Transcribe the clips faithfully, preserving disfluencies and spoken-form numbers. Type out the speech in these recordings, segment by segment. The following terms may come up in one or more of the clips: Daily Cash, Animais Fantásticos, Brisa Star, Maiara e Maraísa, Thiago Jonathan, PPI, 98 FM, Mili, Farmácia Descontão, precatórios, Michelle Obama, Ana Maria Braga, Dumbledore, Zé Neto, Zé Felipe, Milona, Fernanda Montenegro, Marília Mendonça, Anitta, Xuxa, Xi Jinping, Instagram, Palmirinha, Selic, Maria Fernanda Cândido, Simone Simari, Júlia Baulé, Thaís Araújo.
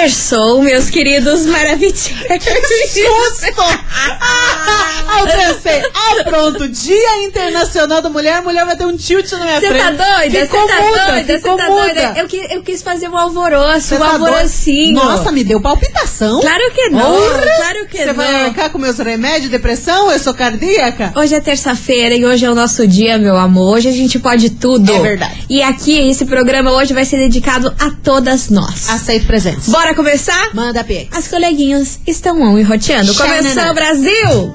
Terçou, meus queridos maravilhosos. Que susto! Ah, eu pensei, ah, pronto, Dia Internacional da Mulher, a mulher vai ter um tilt na minha cê frente. Você tá doida? Você tá muda, doida? Você tá doida? Eu, que, eu quis fazer um alvoroço, cê um tá alvorocinho. Doida. Nossa, me deu palpitação. Claro que não, Orra. claro que cê não. Você vai arrancar com meus remédios, depressão? Eu sou cardíaca? Hoje é terça-feira e hoje é o nosso dia, meu amor. Hoje a gente pode tudo. É verdade. E aqui, esse programa hoje vai ser dedicado a todas nós. Aceito presentes. Bora começar? Manda pix. As coleguinhas estão on e roteando. Começou, Brasil!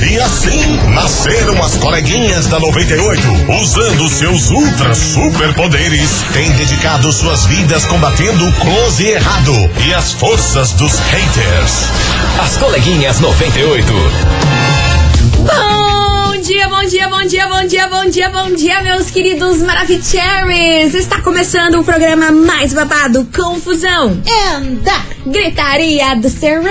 E assim nasceram as coleguinhas da noventa e oito, usando seus ultra superpoderes, têm dedicado suas vidas combatendo o close e errado e as forças dos haters. As coleguinhas noventa e oito. Bom dia, bom dia, bom dia, bom dia, bom dia, bom dia, meus queridos maravicheris. Está começando o programa mais babado, confusão and gritaria do serrão.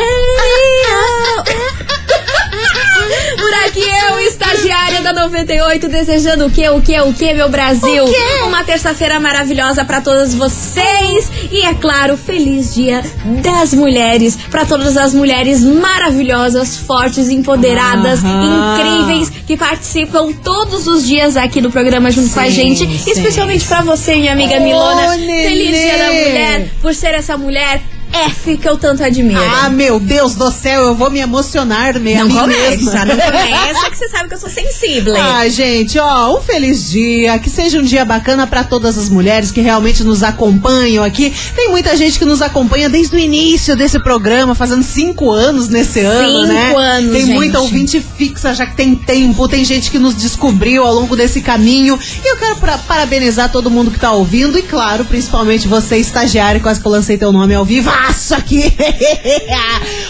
Por aqui eu, estagiária da noventa e oito, desejando o que, o que, o que, meu Brasil? Uma terça-feira maravilhosa pra todas vocês e, é claro, feliz Dia das Mulheres pra todas as mulheres maravilhosas, fortes, empoderadas, uhum. incríveis, que participam todos os dias aqui do programa junto sim, com a gente, sim, especialmente sim. pra você, minha amiga oh, Milona. Nenê. Feliz Dia da Mulher, por ser essa mulher F que eu tanto admiro. Ah, meu Deus do céu, eu vou me emocionar mesmo. Não começa, não começa, que você sabe que eu sou sensível. Ah, gente, ó, um feliz dia, que seja um dia bacana pra todas as mulheres que realmente nos acompanham aqui. Tem muita gente que nos acompanha desde o início desse programa, fazendo cinco anos nesse ano, né? Cinco anos, gente. Tem muita ouvinte fixa, já que tem tempo, tem gente que nos descobriu ao longo desse caminho. E eu quero pra, parabenizar todo mundo que tá ouvindo e, claro, principalmente você, estagiário, quase que eu lancei teu nome ao vivo. Nossa, aqui!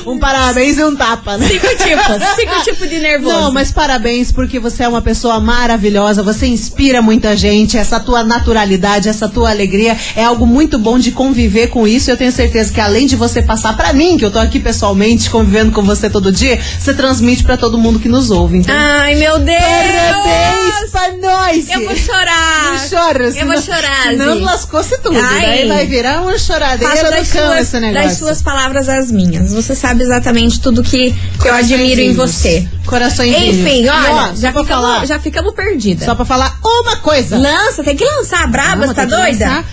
Um parabéns e um tapa, né? Cinco tipos, cinco tipos de nervoso. Não, mas parabéns, porque você é uma pessoa maravilhosa, você inspira muita gente, essa tua naturalidade, essa tua alegria, é algo muito bom de conviver com isso. Eu tenho certeza que, além de você passar pra mim, que eu tô aqui pessoalmente, convivendo com você todo dia, você transmite pra todo mundo que nos ouve, então. Ai, meu Deus! Parabéns pra nós! Eu vou chorar! Não chora, senão, eu vou chorar, não lascou-se tudo, aí vai virar uma choradeira no canto. Das suas palavras às minhas. Você sabe exatamente tudo que eu admiro em você. Coraçõezinhos. Enfim, olha, ó, já, ficamos, falar, já ficamos perdidas. Só pra falar uma coisa. Lança, tem que lançar, braba, você tá doida? Lançar.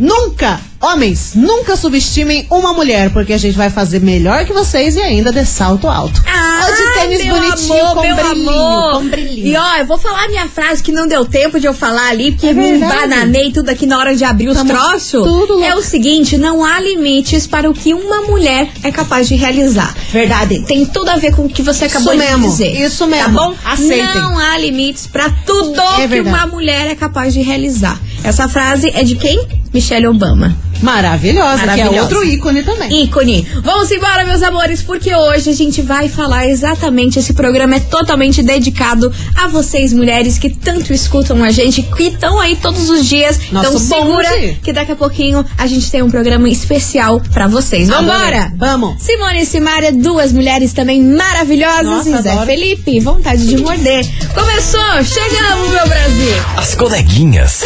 Nunca, homens, nunca subestimem uma mulher, porque a gente vai fazer melhor que vocês e ainda de salto alto. Ah, ou de tênis bonitinho, amor, com, meu brilhinho, amor. com brilhinho. E ó, eu vou falar a minha frase que não deu tempo de eu falar ali, porque é me bananei tudo aqui na hora de abrir os Tamo troços. Tudo é o seguinte, não há limites para o que uma mulher é capaz de realizar. Verdade. Tem tudo a ver com o que você acabou isso de mesmo, dizer. Isso mesmo, isso tá mesmo. Aceitem. Não há limites para tudo é que uma mulher é capaz de realizar. Essa frase é de quem? Michelle Obama. Maravilhosa, Maravilhosa, que é outro ícone também. Ícone. Vamos embora, meus amores, porque hoje a gente vai falar exatamente, esse programa é totalmente dedicado a vocês, mulheres, que tanto escutam a gente, que estão aí todos os dias. Nossa, então segura dia. que daqui a pouquinho a gente tem um programa especial pra vocês. Vambora! Vamos! Simone e Simária, duas mulheres também maravilhosas. Nossa, e Zé adoro. Felipe, vontade de morder. Começou! Chegamos, meu Brasil! As coleguinhas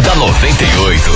da noventa e oito.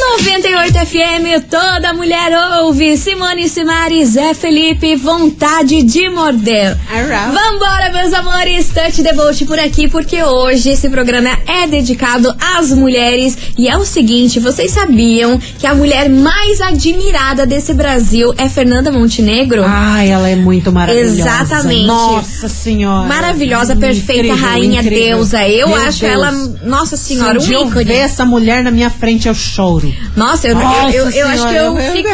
noventa e oito F M, toda mulher ouve. Simone Simari, Zé Felipe, vontade de morder. Vambora, meus amores, Touch the Boat por aqui, porque hoje esse programa é dedicado às mulheres. E é o seguinte, vocês sabiam que a mulher mais admirada desse Brasil é Fernanda Montenegro? Ai, ela é muito maravilhosa. Exatamente. Nossa senhora. Maravilhosa, hum, perfeita, incrível, rainha, incrível. Deusa. Eu Meu acho Deus. ela, nossa senhora, Se um ícone. Se eu ver essa mulher na minha frente, eu choro. Nossa, eu, Nossa eu, eu, eu acho que eu fico,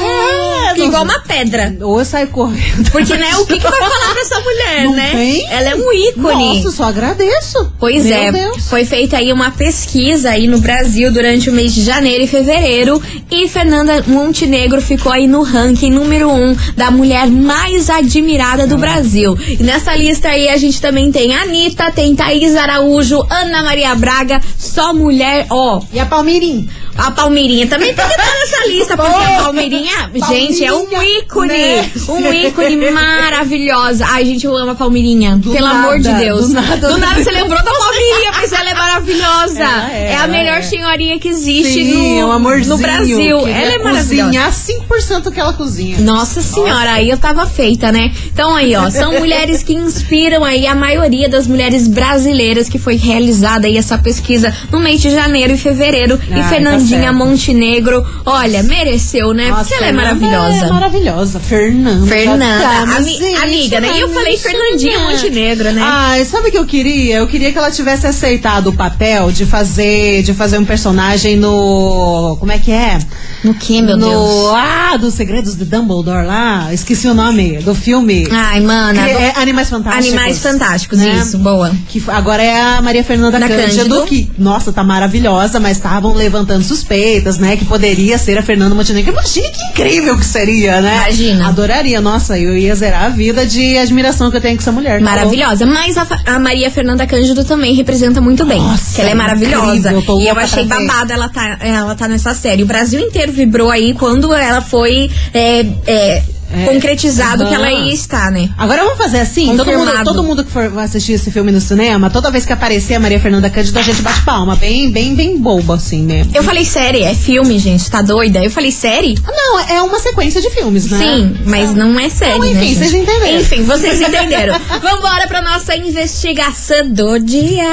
fico igual uma pedra. Ou eu saio correndo. Porque, né, o que, que vai falar dessa mulher, Não né? Tem? Ela é um ícone. Nossa, só agradeço. Pois Meu é, Deus. Foi feita aí uma pesquisa aí no Brasil durante o mês de janeiro e fevereiro. E Fernanda Montenegro ficou aí no ranking número um da mulher mais admirada do Brasil. E nessa lista aí a gente também tem a Anitta, tem Thaís Araújo, Ana Maria Braga, só mulher, ó. E a Palmirinha. A Palmirinha também tem que estar nessa lista, porque a Palmirinha, gente, é um ícone. Né? Um ícone maravilhosa. Ai, gente, eu amo a Palmirinha. Do pelo nada, amor de Deus. Do nada, do nada você lembrou da Palmirinha, pois ela é maravilhosa. Ela é, é a melhor é. senhorinha que existe. Sim, no, um amorzinho, no Brasil. Ela é maravilhosa. Cozinhar cinco por cento que ela cozinha. Nossa senhora, Nossa. aí eu tava feita, né? Então aí, ó, são mulheres que inspiram aí a maioria das mulheres brasileiras, que foi realizada aí essa pesquisa no mês de janeiro e fevereiro. Ai, e Fernandinha tá Montenegro, olha, mereceu, né? Nossa, porque ela é maravilhosa. É maravilhosa, Fernanda. Fernanda, tá, ami gente, amiga, né? E eu falei Fernandinha Montenegro, né? Ai, sabe o que eu queria? Eu queria que ela tivesse aceitado o papel de fazer, de fazer um personagem no... Como é que é? No que, meu no, Deus? Ah, dos Segredos de Dumbledore lá. Esqueci o nome do filme. Ai, mana. Que, é, Animais Fantásticos. Animais Fantásticos, né? Isso, boa. Que agora é a Maria Fernanda Cândido, que, nossa, tá maravilhosa, mas estavam levantando suspeitas, né? Que poderia ser a Fernanda Montenegro. Imagina que incrível que seria, né? Imagina. Adoraria, nossa, eu ia zerar a vida de admiração que eu tenho com essa mulher. Tá maravilhosa. Bom? Mas a, a Maria Fernanda Cândido também representa muito bem. Nossa, ela é maravilhosa. Incrível, e eu achei babado ela tá, ela tá nessa série. O Brasil inteiro vibrou aí quando ela foi é, é, é, concretizado uhum. que ela ia estar, né? Agora vamos fazer assim, todo mundo, todo mundo que for assistir esse filme no cinema, toda vez que aparecer a Maria Fernanda Cândido, a gente bate palma, bem, bem, bem boba assim mesmo. Eu falei série, é filme, gente, tá doida? Eu falei série? Não, é uma sequência de filmes, né? Sim, mas é. não é série, então, enfim, né, vocês entenderam. Enfim, vocês entenderam. Vambora pra nossa investigação do dia.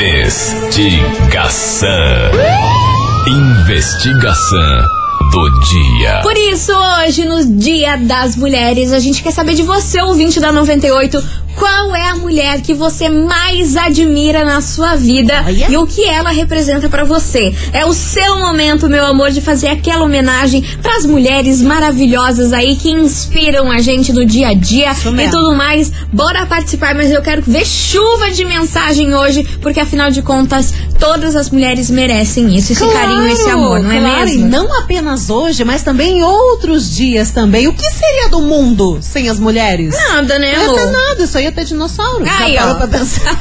Investigação. Investigação do dia. Por isso, hoje, no Dia das Mulheres, a gente quer saber de você, ouvinte da noventa e oito. Qual é a mulher que você mais admira na sua vida? Olha. E o que ela representa pra você? É o seu momento, meu amor, de fazer aquela homenagem pras mulheres maravilhosas aí que inspiram a gente no dia a dia e tudo mais. Bora participar, mas eu quero ver chuva de mensagem hoje, porque afinal de contas, todas as mulheres merecem isso, esse claro, carinho, esse amor, não claro, é mesmo? E não apenas hoje, mas também em outros dias também. O que seria do mundo sem as mulheres? Nada, né, amor? Não é nada, isso aí até dinossauro. Aí, já ó. Pra pensar.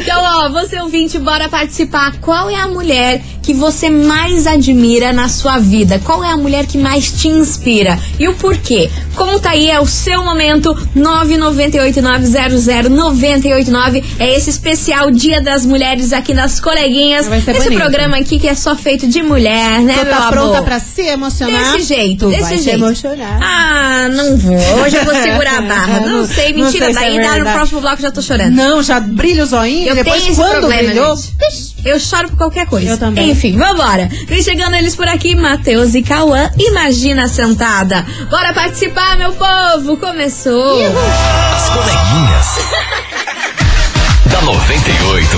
Então, ó, você ouvinte, bora participar. Qual é a mulher que você mais admira na sua vida? Qual é a mulher que mais te inspira? E o porquê? Conta aí, é o seu momento. nove nove oito nove zero zero nove oito nove. É esse especial Dia das Mulheres aqui nas coleguinhas. Esse bonito. Programa aqui que é só feito de mulher, né, Tô meu tá amor? Pronta pra se emocionar? Desse jeito, desse vai jeito. Emocionar. Ah, não vou. Hoje eu vou segurar a barra. Não sei. Mentira, não sei, daí é dá no próximo bloco já tô chorando. Não, já brilha o zoinho. Eu depois tenho esse quando problema, brilhou, gente. Eu choro por qualquer coisa. Eu também. Enfim, vambora. Vem chegando eles por aqui, Matheus e Cauã. Imagina sentada. Bora participar, meu povo. Começou. Uhum. As coleguinhas da noventa e oito.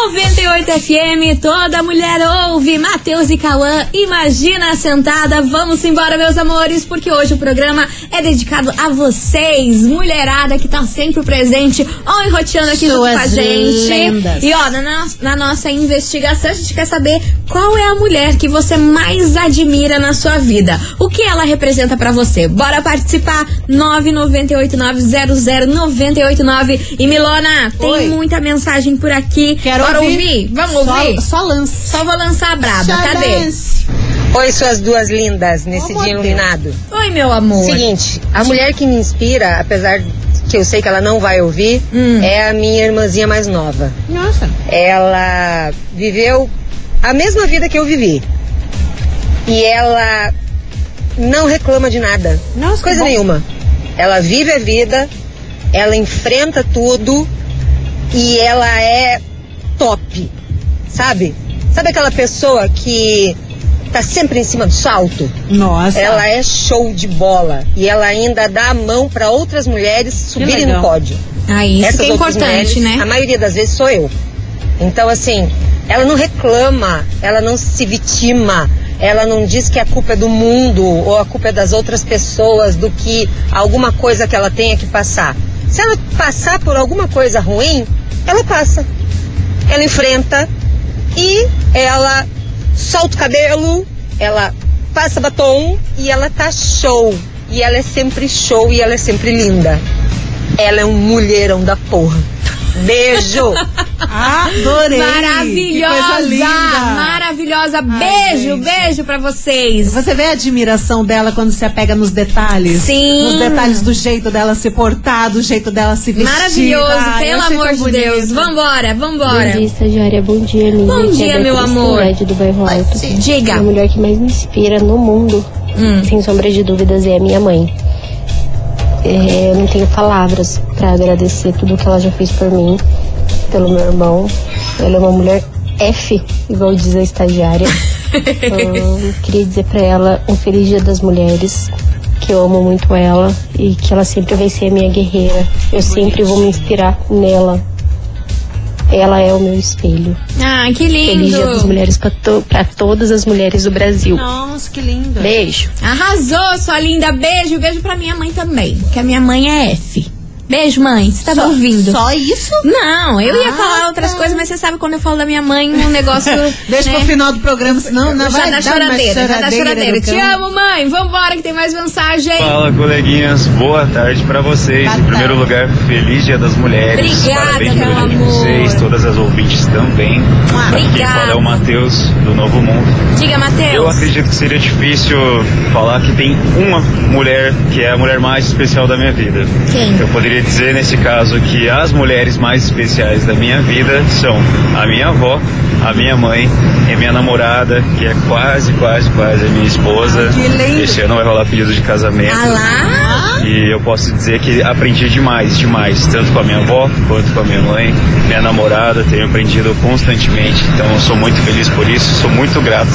noventa e oito F M, toda mulher ouve. Matheus e Cauã, Imagina Sentada. Vamos embora, meus amores, porque hoje o programa é dedicado a vocês, mulherada que tá sempre presente, ou enroteando aqui junto com a gente. Lendas. E ó, na, na, na nossa investigação, a gente quer saber qual é a mulher que você mais admira na sua vida. O que ela representa pra você? Bora participar! nove nove oito nove zero zero nove oito nove. E Milona, tem Oi. muita mensagem por aqui. Quero Bora ouvir. ouvir? Vamos ouvir? Só, só lança. Só vou lançar a braba. Só Cadê? Lance. Oi, suas duas lindas, nesse oh, dia iluminado. Oi, meu amor. Seguinte, a Sim. mulher que me inspira, apesar que eu sei que ela não vai ouvir, hum. é a minha irmãzinha mais nova. Nossa. Ela viveu a mesma vida que eu vivi. E ela não reclama de nada. Nossa, coisa nenhuma. Ela vive a vida, ela enfrenta tudo e ela é... top, sabe? Sabe aquela pessoa que tá sempre em cima do salto? Nossa. Ela é show de bola e ela ainda dá a mão pra outras mulheres subirem no pódio. Ah, isso que é importante, né? A maioria das vezes sou eu. Então, assim, ela não reclama, ela não se vitima, ela não diz que a culpa é do mundo ou a culpa é das outras pessoas, do que alguma coisa que ela tenha que passar. Se ela passar por alguma coisa ruim, ela passa. Ela enfrenta e ela solta o cabelo, ela passa batom e ela tá show. E ela é sempre show e ela é sempre linda. Ela é um mulherão da porra. Beijo! Adorei! Maravilhosa! Maravilhosa! Beijo, Ai, beijo pra vocês! Você vê a admiração dela quando se apega nos detalhes? Sim! Nos detalhes do jeito dela se portar, do jeito dela se vestir. Maravilhoso, Ai, pelo amor de bonito. Deus! Vambora, vambora! Bom dia, estagiária, bom dia, linda! Bom dia, é meu amor! Do bairro Alto. Diga! A mulher que mais me inspira no mundo, hum. sem sombra de dúvidas, é a minha mãe. É, eu não tenho palavras pra agradecer tudo que ela já fez por mim, pelo meu irmão. Ela é uma mulher F, igual diz a estagiária. Eu queria dizer pra ela um feliz dia das mulheres, que eu amo muito ela e que ela sempre vai ser a minha guerreira. Eu sempre vou me inspirar nela. Ela é o meu espelho. Ah, que lindo! Feliz dia das mulheres pra, to pra todas as mulheres do Brasil. Nossa, que lindo! Beijo! Arrasou, sua linda! Beijo! Beijo pra minha mãe também, que a minha mãe é F. Beijo, mãe. Você tá só, me ouvindo? Só isso? Não, eu ah, ia falar outras tá. coisas, mas você sabe quando eu falo da minha mãe, um negócio... Deixa né? pro final do programa, senão não vai dar choradeira. Já dá choradeira. Te amo, mãe. Vambora, que tem mais mensagem. Fala, coleguinhas. Boa tarde pra vocês. Boa em primeiro tarde. lugar, feliz Dia das Mulheres. Obrigada, Parabéns meu amor. Parabéns pra vocês, todas as ouvintes também. Ah, Aqui obrigada. Fala é o Matheus, do Novo Mundo. Diga, Matheus. Eu acredito que seria difícil falar que tem uma mulher que é a mulher mais especial da minha vida. Quem? Eu poderia dizer nesse caso que as mulheres mais especiais da minha vida são a minha avó, a minha mãe e minha namorada, que é quase, quase, quase a minha esposa. Este ano vai rolar pedido de casamento. Alá. E eu posso dizer que aprendi demais, demais, tanto com a minha avó quanto com a minha mãe, minha namorada, tenho aprendido constantemente, então eu sou muito feliz por isso, sou muito grato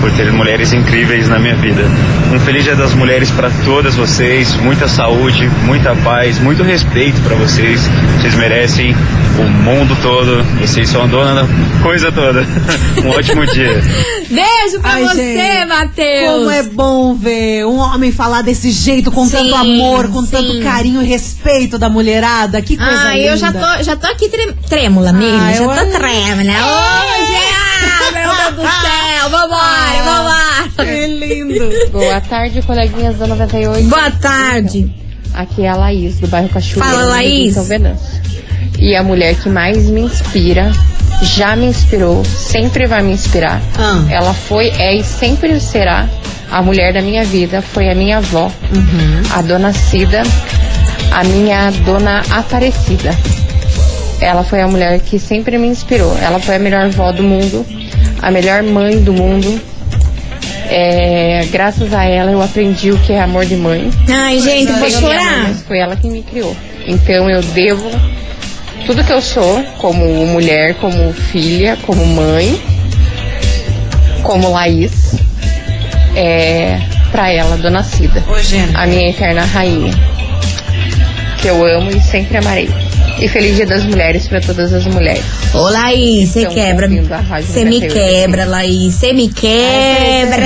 por ter mulheres incríveis na minha vida. Um feliz Dia das Mulheres para todas vocês, muita saúde, muita paz, muito respeito. Respeito pra vocês, vocês merecem o mundo todo, vocês são a dona da coisa toda. Um ótimo dia. Beijo pra Ai, você, Matheus. Como é bom ver um homem falar desse jeito, com sim, tanto amor, com sim. tanto carinho e respeito da mulherada. Que coisa Ai, linda. Eu já tô, já tô aqui trem, trêmula, mesmo. Ah, já tô amo. trêmula. Hoje, meu Deus do céu, vambora, vambora. Que lindo. Boa tarde, coleguinhas da noventa e oito. Boa tarde. Aqui é a Laís, do bairro Cachoeira. Fala, Laís. São Venâncio. E a mulher que mais me inspira, já me inspirou, sempre vai me inspirar. Ah. Ela foi, é e sempre será a mulher da minha vida. Foi a minha avó, uhum. a dona Cida, a minha dona Aparecida. Ela foi a mulher que sempre me inspirou. Ela foi a melhor avó do mundo, a melhor mãe do mundo. É, graças a ela eu aprendi o que é amor de mãe. Ai, gente, vou chorar. Mãe, mas foi ela que me criou. Então eu devo tudo que eu sou, como mulher, como filha, como mãe, como Laís, é, pra ela, dona Cida. Ô, a minha eterna rainha, que eu amo e sempre amarei. E feliz Dia das Mulheres pra todas as mulheres. Ô, Laís, você quebra. Você me quebra, Laís. Você me quebra.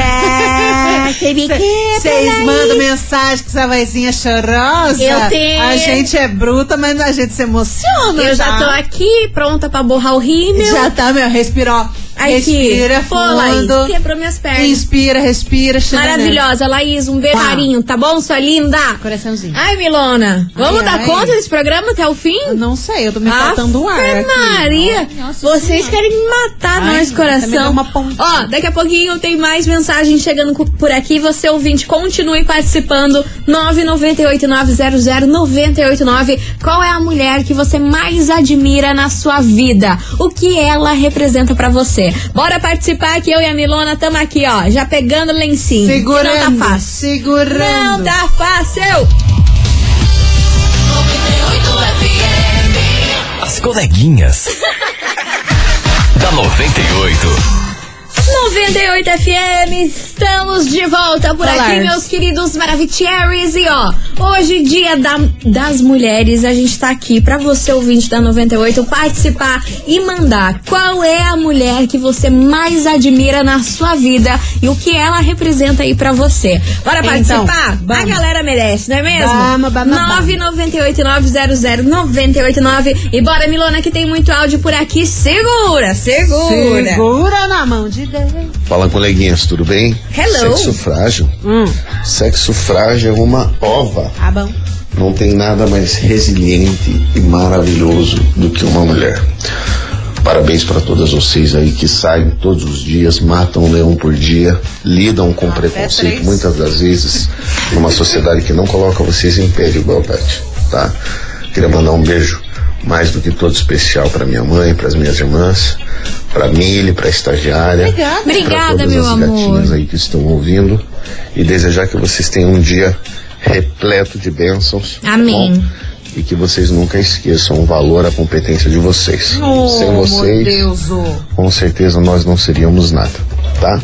Você me quebra. Vocês mandam mensagem com essa vozinha chorosa. Eu tenho. A gente é bruta, mas a gente se emociona. Eu já, já tô aqui, pronta pra borrar o rímel. Já tá, meu. Respirou. Aqui. Respira, pô, Laís, quebrou minhas pernas. Inspira, respira, chega. Maravilhosa, Laís, um beijarinho, tá bom, sua linda? Coraçãozinho. Ai, Milona, vamos ai, dar ai. conta desse programa até o fim? Eu não sei, eu tô me ah, faltando o ar aqui. Maria, ai, nossa, vocês senhora. querem matar ai, nós, coração. Uma Ó, daqui a pouquinho tem mais mensagens chegando por aqui. Você, ouvinte, continue participando. nove nove oito, nove zero zero, nove oito nove. Qual é a mulher que você mais admira na sua vida? O que ela representa pra você? Bora participar que eu e a Milona estamos aqui, ó, já pegando lencinho. Segurando, não tá fácil. Segurando. Não tá fácil. noventa e oito F M. As coleguinhas da noventa e oito. noventa e oito F M, estamos de volta por Olá. aqui, meus queridos Maravicheries. E ó, hoje, dia da, das mulheres, a gente tá aqui pra você, ouvinte da noventa e oito, participar e mandar qual é a mulher que você mais admira na sua vida e o que ela representa aí pra você. Bora participar? Então, a galera merece, não é mesmo? Vamos, vamos, nove nove oito, nove zero zero, nove oito nove. E bora, Milona, que tem muito áudio por aqui. Segura, segura. Segura na mão de Fala, coleguinhas, tudo bem? Hello. Sexo frágil. Hum. Sexo frágil é uma ova. Ah, bom. Não tem nada mais resiliente e maravilhoso do que uma mulher. Parabéns para todas vocês aí que saem todos os dias, matam um leão por dia, lidam com ah, preconceito muitas das vezes, numa sociedade que não coloca vocês em pé de igualdade, tá? Queria mandar um beijo mais do que todo especial para minha mãe, para as minhas irmãs, para Mili, para a estagiária. Obrigada, obrigada, meu amor. Para todas as gatinhas aí que estão ouvindo e desejar que vocês tenham um dia repleto de bênçãos. Amém. Bom, e que vocês nunca esqueçam o valor, a competência de vocês. Oh, sem vocês, Deus, oh. com certeza nós não seríamos nada, tá?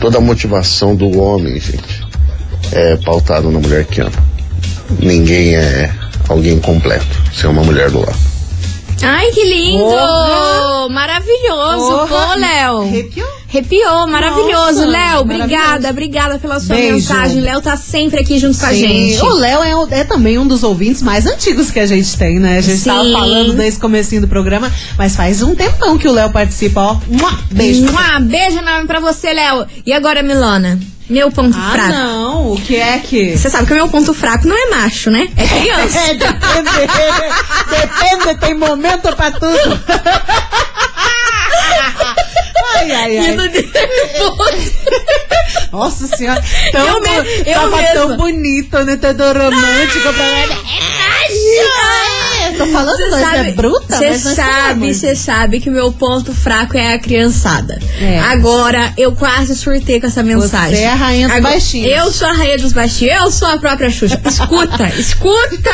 Toda a motivação do homem, gente, é pautada na mulher que ama. Ninguém é alguém completo sem uma mulher do lado. Ai, que lindo! Oh, maravilhoso! Oh, pô, Léo! Arrepiou? Arrepiou, maravilhoso. Léo, obrigada, obrigada pela sua Beijo. mensagem. Léo tá sempre aqui junto Sim. com a gente. O Léo é, é também um dos ouvintes mais antigos que a gente tem, né? A gente Sim. tava falando desde o comecinho do programa, mas faz um tempão que o Léo participa, ó. Mua, beijo. Mua, beijo enorme pra você, Léo. E agora, Milona? Meu ponto ah, fraco. Ah, não. O que é que... Você sabe que o meu ponto fraco não é macho, né? É criança. É, depende. Depende, tem momento pra tudo. Ai, ai, ai. Nossa senhora. Tão eu mesmo, eu tava mesma. tão bonito, né? Tão romântico. Ah, pra... é macho. Tô falando, cê nós sabe, é bruta. Você sabe, você sabe que o meu ponto fraco é a criançada. É. Agora, eu quase surtei com essa mensagem. Você é a rainha dos Agora, baixinhos. Eu sou a rainha dos baixinhos. Eu sou a própria Xuxa. Escuta, escuta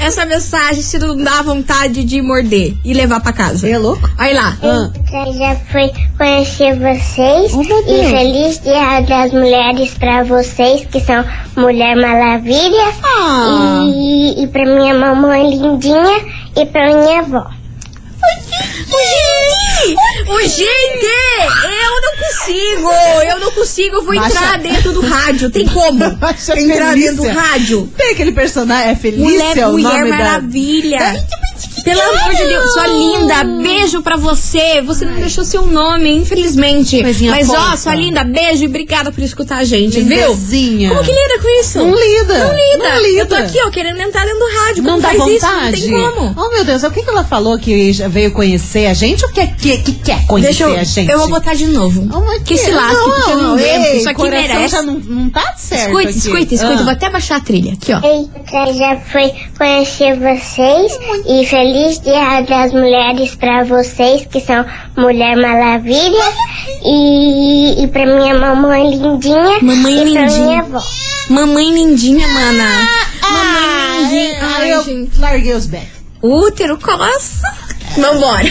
essa mensagem, se não dá vontade de morder e levar pra casa. É louco? Olha lá. Ah. Eu já fui conhecer vocês oh, e feliz dia das mulheres pra vocês que são mulher maravilha ah. e, e pra minha mamãe lindinha e pra minha avó. O gente, eu não consigo, eu não consigo, eu vou Baixa. entrar dentro do rádio, tem como Baixa entrar Felícia. dentro do rádio. Tem aquele personagem, é Felícia, mulher, é o mulher nome maravilha. Da... Pelo amor de Deus, sua linda, beijo pra você. Você não deixou seu nome, infelizmente. Coisinha Mas posta. ó, sua linda, beijo e obrigada por escutar a gente, Lindezinha. viu? Como que lida com isso? Não lida. Não lida. Não lida. Eu tô aqui, ó, querendo entrar dentro do rádio. Como não dá faz vontade. Isso? Não tem como. Oh, meu Deus, o que que ela falou que veio conhecer a gente ou que, que, que quer conhecer Deixa eu, a gente? Eu vou botar de novo. Oh, que se lasque, porque eu não lembro. Ei, isso aqui merece. Já não, não tá certo. Escuta, aqui. escuta, escuta. Ah. Vou até baixar a trilha. Aqui, ó. Eu já fui conhecer vocês e feliz. Feliz Dia das Mulheres pra vocês que são mulher maravilha e, e pra minha mamãe lindinha mamãe e lindinha. pra minha avó. Mamãe lindinha, mana. Ah, mamãe ah, lindinha. Ah, Ai, eu gente. larguei os becos. Útero, coça. Vambora.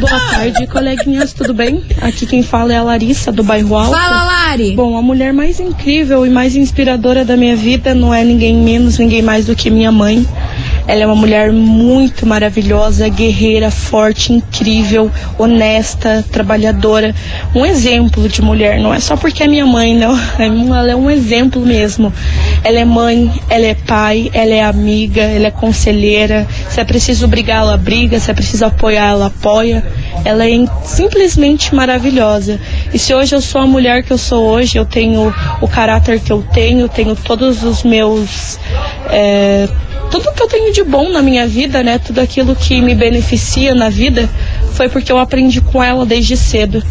Boa tarde, coleguinhas, tudo bem? Aqui quem fala é a Larissa, do bairro Alto. Fala, Lari! Bom, a mulher mais incrível e mais inspiradora da minha vida não é ninguém menos, ninguém mais do que minha mãe. Ela é uma mulher muito maravilhosa, guerreira, forte, incrível, honesta, trabalhadora. Um exemplo de mulher, não é só porque é minha mãe, não. Ela é um exemplo mesmo. Ela é mãe, ela é pai, ela é amiga, ela é conselheira. Se é preciso brigar, ela briga. Se é preciso apoiar, ela apoia. Ela é simplesmente maravilhosa. E se hoje eu sou a mulher que eu sou hoje, eu tenho o caráter que eu tenho, tenho todos os meus... É, tudo que eu tenho de bom na minha vida, né? Tudo aquilo que me beneficia na vida foi porque eu aprendi com ela desde cedo.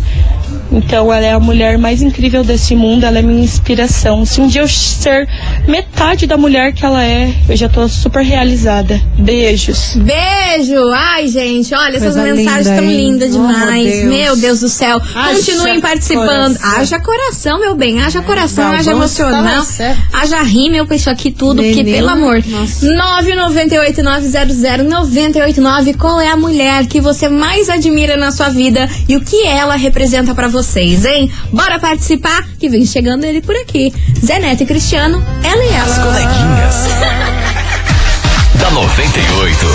Então ela é a mulher mais incrível desse mundo, ela é minha inspiração. Se um dia eu ser metade da mulher que ela é, eu já tô super realizada. Beijos. Beijo! Ai, gente, olha, Coisa essas mensagens linda, tão lindas demais. Oh, meu, Deus. meu Deus do céu. Acha Continuem participando. Coração. Haja coração, meu bem. Haja coração, tá, haja emocional. Haja rímel com isso aqui tudo, Menino. porque, pelo amor. nove nove oito, nove zero zero, nove oito nove. Qual é a mulher que você mais admira na sua vida e o que ela representa pra você? Vocês, hein? Bora participar que vem chegando ele por aqui. Zé Neto e Cristiano, ela e ela. As coleguinhas da noventa e oito.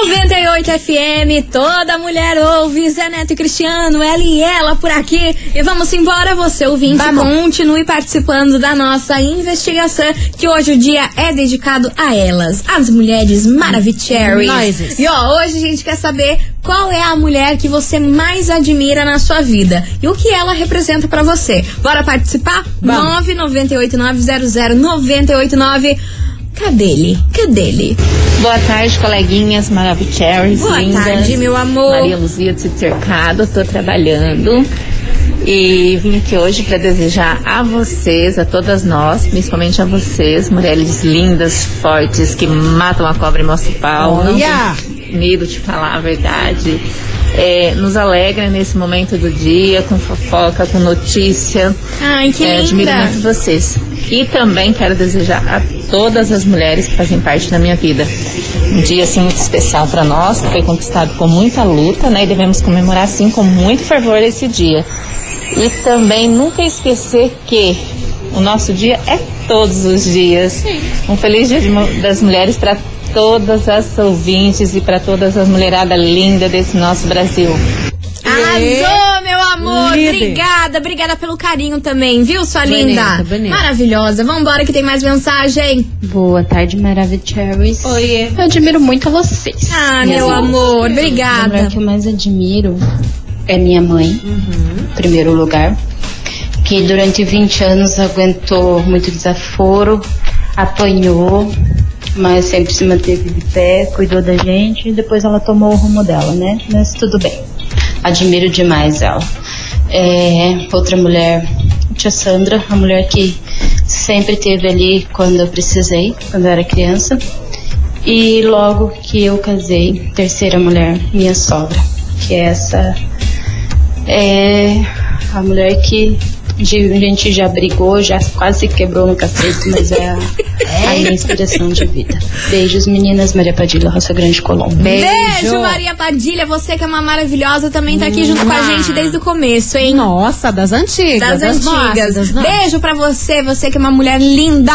noventa e oito F M, toda mulher ouve. Zé Neto e Cristiano, ela e ela por aqui. E vamos embora, você ouvinte, Vamo. continue participando da nossa investigação, que hoje o dia é dedicado a elas, as mulheres maravilhosas. E ó, hoje a gente quer saber qual é a mulher que você mais admira na sua vida e o que ela representa pra você. Bora participar? nove nove oito nove zero zero nove oito nove. Cadê ele? Cadê ele? Boa tarde, coleguinhas maravilhosas. Boa lindas. Tarde, meu amor. Maria Luzia do Cercado, tô trabalhando. E vim aqui hoje para desejar a vocês, a todas nós, principalmente a vocês, mulheres lindas, fortes, que matam a cobra e mostram o pau. Não tem medo de falar a verdade. É, nos alegra nesse momento do dia, com fofoca, com notícia. Ai, que é, linda. Admiro muito vocês. E também quero desejar a todas as mulheres que fazem parte da minha vida um dia assim muito especial para nós, que foi conquistado com muita luta, né? E devemos comemorar assim com muito fervor esse dia. E também nunca esquecer que o nosso dia é todos os dias. Sim. Um feliz dia das mulheres para todas as ouvintes e para todas as mulheradas lindas desse nosso Brasil. Arrasou, meu amor! Líder. Obrigada, obrigada pelo carinho também, viu, sua bonita, linda? Bonita. Maravilhosa. Vambora que tem mais mensagem. Boa tarde, Maravicherrys. Oiê. Eu admiro muito a vocês. Ah, meu, meu amor, obrigada. O que eu mais admiro é minha mãe, uhum. Em primeiro lugar, que durante vinte anos aguentou muito desaforo, apanhou, mas sempre se manteve de pé, cuidou da gente e depois ela tomou o rumo dela, né? Mas tudo bem. Admiro demais ela. É, outra mulher, tia Sandra, a mulher que sempre esteve ali quando eu precisei, quando eu era criança. E logo que eu casei, terceira mulher, minha sogra, que é essa... É a mulher que a gente já brigou, já quase quebrou no cacete, mas é a, a minha inspiração de vida. Beijos, meninas. Maria Padilha, Roça Grande, Colombo. Beijo. Beijo, Maria Padilha. Você que é uma maravilhosa também tá aqui junto com a gente desde o começo, hein? Nossa, das antigas. Das, das antigas. Nossas, das Beijo pra você, você que é uma mulher linda.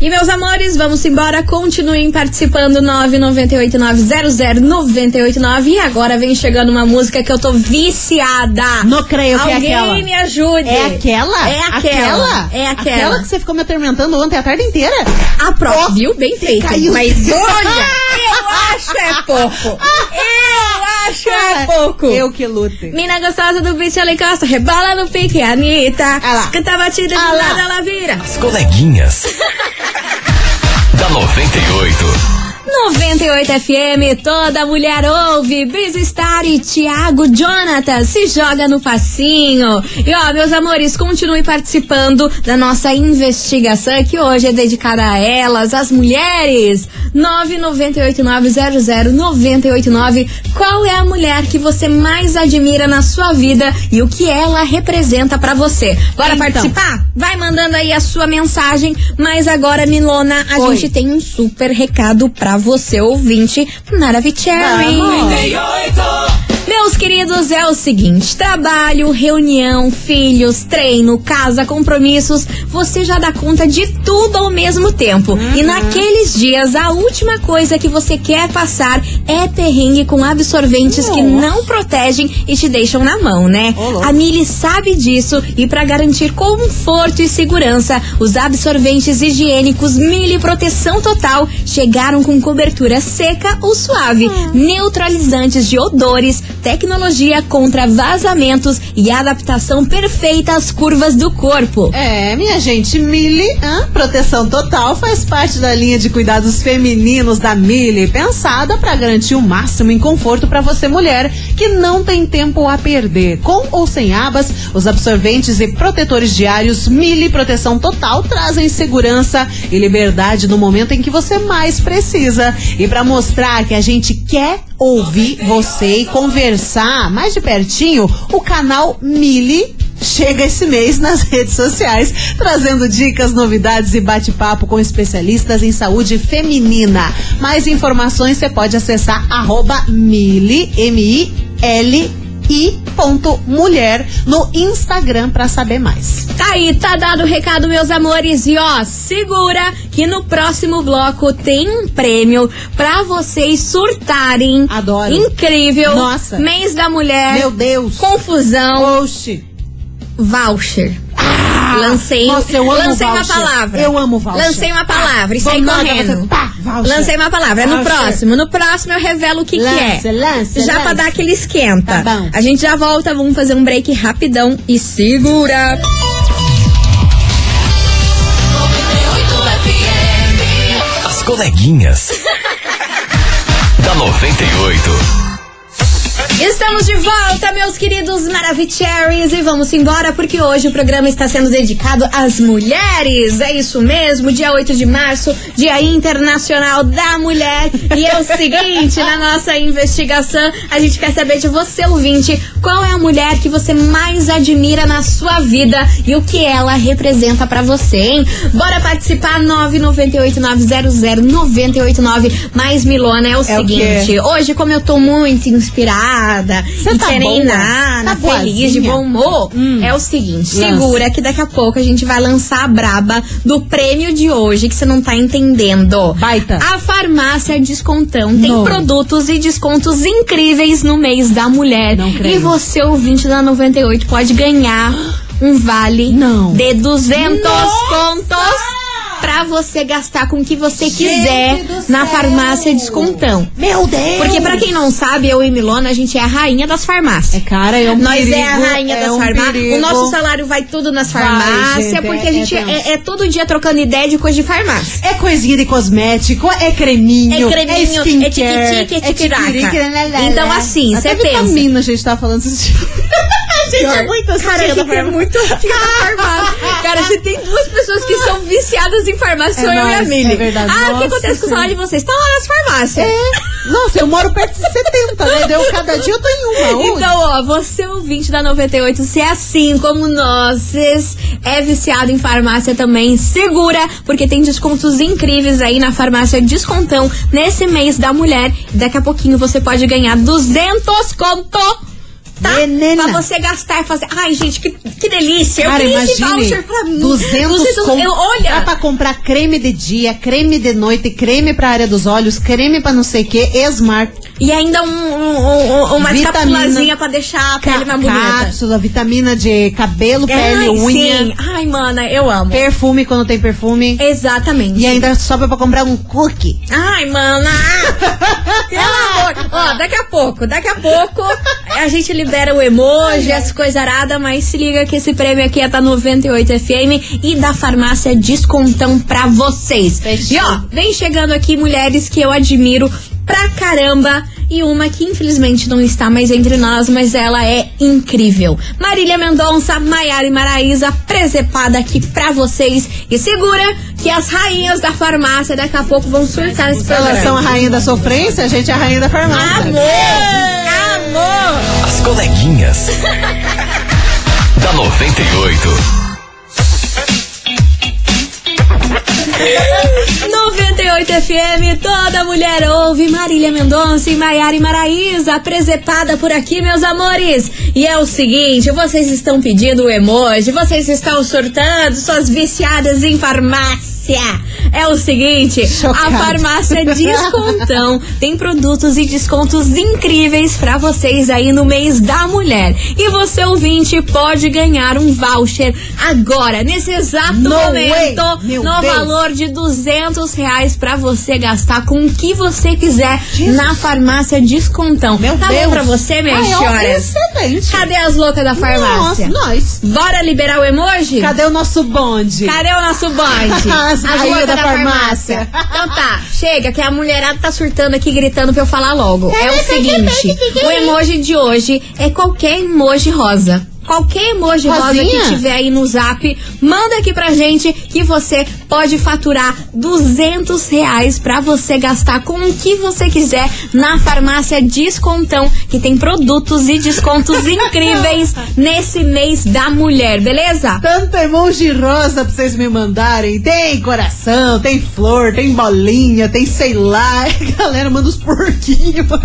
E, meus amores, vamos embora. Continuem participando. nove nove oito nove zero zero nove oito nove. E agora vem chegando uma música que eu tô viciada. Não creio que é aquela. Alguém me ajude. É aquela? É aquela. É aquela. Aquela que você ficou me atormentando ontem a tarde inteira. A prova, oh, viu? Bem feito. Caiu. Mas olha, eu acho é pouco. Eu acho é pouco. Eu que lute. Mina gostosa do Michelle Costa, rebola no pique, Anitta. Canta batida de lado, ela vira. As coleguinhas. Da noventa e oito. noventa e oito F M, toda mulher ouve. Brisa Star e Thiago Jonathan, se joga no passinho. E ó, meus amores, continue participando da nossa investigação, que hoje é dedicada a elas, as mulheres. nove nove oito nove zero zero nove oito nove. Qual é a mulher que você mais admira na sua vida e o que ela representa pra você? Bora então participar? Vai mandando aí a sua mensagem, mas agora, Milona, a Oi. gente tem um super recado pra você, ouvinte, Maravicherry. Meus queridos, é o seguinte: trabalho, reunião, filhos, treino, casa, compromissos, você já dá conta de tudo ao mesmo tempo. Uhum. E naqueles dias, a última coisa que você quer passar é perrengue com absorventes, nossa, que não protegem e te deixam na mão, né? Olô. A Mili sabe disso e pra garantir conforto e segurança, os absorventes higiênicos Mili Proteção Total chegaram com cobertura seca ou suave, uhum, neutralizantes de odores, tecnologia contra vazamentos e adaptação perfeita às curvas do corpo. É, minha gente, Mili, hein? Proteção Total faz parte da linha de cuidados femininos da Mili, pensada para garantir o máximo em conforto para você, mulher, que não tem tempo a perder. Com ou sem abas, os absorventes e protetores diários Mili Proteção Total trazem segurança e liberdade no momento em que você mais precisa. E para mostrar que a gente quer ouvir você e conversar mais de pertinho, o canal Mili chega esse mês nas redes sociais, trazendo dicas, novidades e bate-papo com especialistas em saúde feminina. Mais informações você pode acessar arroba Mili, M I L I ponto mulher no Instagram pra saber mais. Tá aí, tá dado o recado, meus amores. E ó, segura que no próximo bloco tem um prêmio pra vocês surtarem. Adoro. Incrível. Nossa. Mês da mulher. Meu Deus. Confusão. Oxi. Voucher. Ah, lancei nossa, eu amo lancei voucher. uma palavra. Eu amo voucher. Lancei uma palavra e saí correndo. Você, pá, lancei uma palavra. Voucher. É no próximo. No próximo eu revelo o que, lance, que é. Lance, já lance. Pra dar aquele esquenta. Tá bom. A gente já volta. Vamos fazer um break rapidão e segura. As coleguinhas da noventa e oito. Estamos de volta, meus queridos Maravicheries, e vamos embora porque hoje o programa está sendo dedicado às mulheres. É isso mesmo, dia oito de março, Dia Internacional da Mulher. E é o seguinte, na nossa investigação, a gente quer saber de você, ouvinte, qual é a mulher que você mais admira na sua vida e o que ela representa pra você, hein? Bora participar, nove nove oito nove zero zero nove oito nove. Mas, Milona, é o é seguinte, o hoje, como eu tô muito inspirada, Você tá serenada, tá feliz, de bom humor. Hum. É o seguinte, lança. Segura que daqui a pouco a gente vai lançar a braba do prêmio de hoje, que você não tá entendendo. Baita. A Farmácia Descontão tem no. produtos e descontos incríveis no mês da mulher. Não creio. E você, ouvinte da noventa e oito, pode ganhar um vale não. de duzentos contos pra você gastar com o que você Gente quiser na Farmácia Descontão. Meu Deus! Porque pra quem não sabe, eu e Milona, a gente é a rainha das farmácias. É, cara, é um Nós perigo, é a rainha é das um farmácias. O nosso salário vai tudo nas farmácias, porque é, a gente é, é, é todo dia trocando ideia de coisa de farmácia. É coisinha de cosmético, é creminho, é creminho, é skincare, é tiquitique, é tiquiraca. É então assim, você pensa. Vitamina a gente tá falando esses dias. Gente, é muita cara, gente é muito farmácia. Cara, você tem duas pessoas que são viciadas em farmácia, sou é eu nós, e a Mili. É verdade. Ah, o que acontece com o salário de vocês? Tá lá nas farmácias. É. Nossa, eu moro perto de setenta, né? Deu cada dia eu tô em uma. Hoje. Então, ó, você ouvinte da noventa e oito, se é assim como nós, é viciado em farmácia também, segura, porque tem descontos incríveis aí na Farmácia Descontão nesse mês da mulher. Daqui a pouquinho você pode ganhar duzentos conto. Tá? Menina. Pra você gastar e fazer. Ai, gente, que, que delícia! Cara, eu queria esse voucher pra mim. duzentos com... eu, olha. Dá pra comprar creme de dia, creme de noite, creme pra área dos olhos, creme pra não sei o que, Smart. E ainda um, um, um, uma capsulazinha pra deixar a pele mais bonita. Cápsula, vitamina de cabelo, ai, pele, unha. Sim. Ai, mana, eu amo. Perfume quando tem perfume. Exatamente. E ainda sobra pra comprar um cookie. Ai, mana. Pelo amor. Ó, daqui a pouco, daqui a pouco a gente libera o emoji, as coisas aradas, mas se liga que esse prêmio aqui é da noventa e oito F M e da Farmácia Descontão pra vocês. Fechou. E ó, vem chegando aqui mulheres que eu admiro pra caramba, e uma que infelizmente não está mais entre nós, mas ela é incrível. Marília Mendonça, Maiara e Maraísa, presepada aqui pra vocês. E segura que as rainhas da farmácia daqui a pouco vão surtar esse programa. Elas são a rainha da sofrência, a gente é a rainha da farmácia. Amor! Amor! As coleguinhas da noventa e oito. noventa e oito F M, toda mulher ouve. Marília Mendonça e Maiara e Maraísa, presepada por aqui, meus amores. E é o seguinte, vocês estão pedindo o emoji, vocês estão surtando, suas viciadas em farmácia. É o seguinte, chocado. A Farmácia Descontão tem produtos e descontos incríveis pra vocês aí no mês da mulher. E você, ouvinte, pode ganhar um voucher agora, nesse exato no momento, way. no Meu valor Deus. de duzentos reais pra você gastar com o que você quiser Jesus. na Farmácia Descontão. Meu tá Deus. bom pra você, minhas senhoras? Cadê as loucas da farmácia? Nossa, nós. Bora liberar o emoji? Cadê o nosso bonde? Cadê o nosso bonde? A loja da, da farmácia. farmácia. Então tá, chega que a mulherada tá surtando aqui, gritando pra eu falar logo. É o seguinte, o emoji de hoje é qualquer emoji rosa. Qualquer emoji Rosinha? rosa que tiver aí no zap, manda aqui pra gente que você pode faturar duzentos reais pra você gastar com o que você quiser na Farmácia Descontão, que tem produtos e descontos incríveis nesse mês da mulher, beleza? Tanto emoji rosa pra vocês me mandarem. Tem coração, tem flor, tem bolinha, tem sei lá. Galera, manda os porquinhos. Tô, tô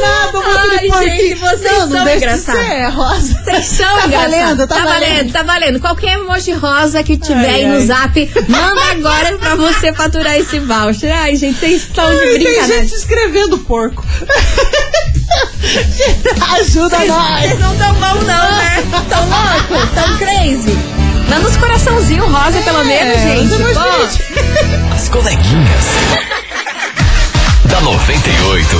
nada, manda os porquinhos. Vocês Não, não deixa de ser rosa. Vocês são tá valendo, tá, tá valendo, valendo, tá valendo. Qualquer emoji rosa que tiver ai, aí ai. no zap, manda agora pra você faturar esse voucher. Ai, gente, vocês estão de brincadeira. Tem gente escrevendo porco. Ajuda cês, nós. Vocês não tão bom não, né? Tão loucos, tão crazy. Manda uns coraçãozinhos rosa, é, pelo menos, gente. Pô. As coleguinhas da noventa e oito.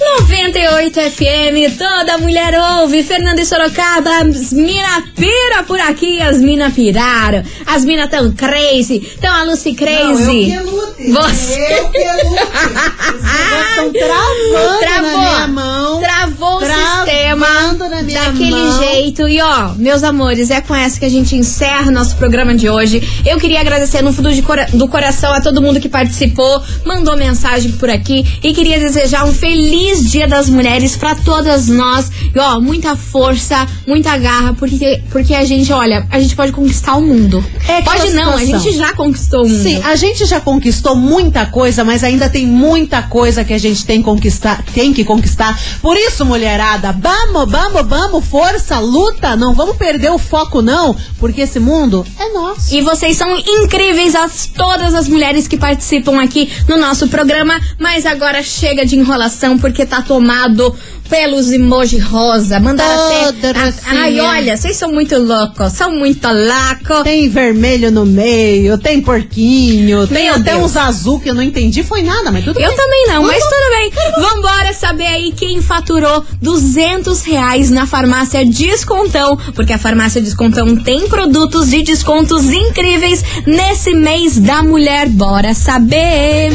noventa e oito noventa e oito F M, toda mulher ouve. Fernanda e Sorocaba, as mina pira por aqui, as mina piraram. As mina tão crazy, tão a Lucy crazy. Não, eu que lute. Você... Eu que lute. Vocês estão travando Travou. na minha mão. Travou Travando o sistema na minha daquele mão. jeito. E ó, meus amores, é com essa que a gente encerra nosso programa de hoje. Eu queria agradecer no fundo de cora- do coração a todo mundo que participou, mandou mensagem por aqui e queria desejar um feliz Dia das Mulheres pra todas nós. E ó, muita força, muita garra, porque, porque a gente, olha, a gente pode conquistar o mundo. É pode situação. não, a gente já conquistou o mundo. Sim, a gente já conquistou muita coisa, mas ainda tem muita coisa que a gente tem, conquistar, tem que conquistar. Por isso, mulherada, vamos, vamos, vamos, força, luta, não vamos perder o foco não, porque esse mundo é nosso. E vocês são incríveis, as, todas as mulheres que participam aqui no nosso programa, mas agora chega de enrolação, porque tá tomado pelos emoji rosa. Mandaram até... A, ai, olha, vocês são muito loucos, são muito loucos. Tem vermelho no meio, tem porquinho, tem Meu até Deus. uns azul que eu não entendi, foi nada, mas tudo eu bem. Eu também não, mas tudo bem. Vambora saber aí quem faturou duzentos reais na Farmácia Descontão, porque a Farmácia Descontão tem produtos de descontos incríveis nesse mês da mulher. Bora saber!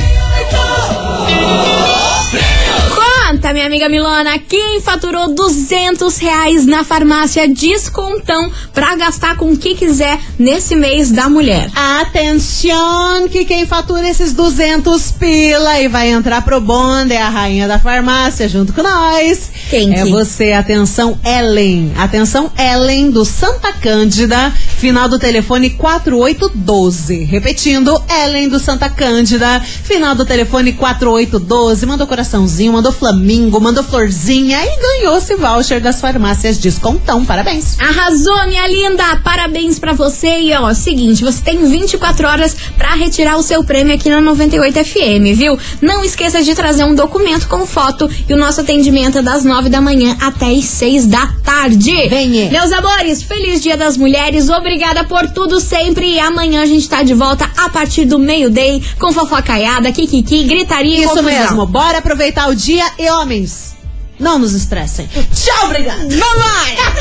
Tá, minha amiga Milona, quem faturou duzentos reais na Farmácia Descontão pra gastar com o que quiser nesse mês da mulher? Atenção, que quem fatura esses duzentos pila e vai entrar pro bonde é a rainha da farmácia junto com nós. Quem é que? Você, atenção Ellen, atenção Ellen do Santa Cândida, final do telefone quatro oito um dois. Repetindo, Ellen do Santa Cândida, final do telefone quatro oito um dois, mandou coraçãozinho, mandou flamboyante, Mingo, mandou florzinha e ganhou esse voucher das Farmácias Descontão. Parabéns. Arrasou, minha linda. Parabéns pra você. E ó, seguinte, você tem vinte e quatro horas pra retirar o seu prêmio aqui na noventa e oito F M, viu? Não esqueça de trazer um documento com foto e o nosso atendimento é das nove da manhã até as seis da tarde. Venha. Meus amores, feliz Dia das Mulheres. Obrigada por tudo sempre e amanhã a gente tá de volta a partir do meio-day com fofocaiada, kikiki, gritaria e confusão. Isso mesmo. Bora aproveitar o dia e homens, não nos estressem. Tchau, obrigado. Vamos lá.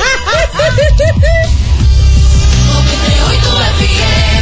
noventa e oito F M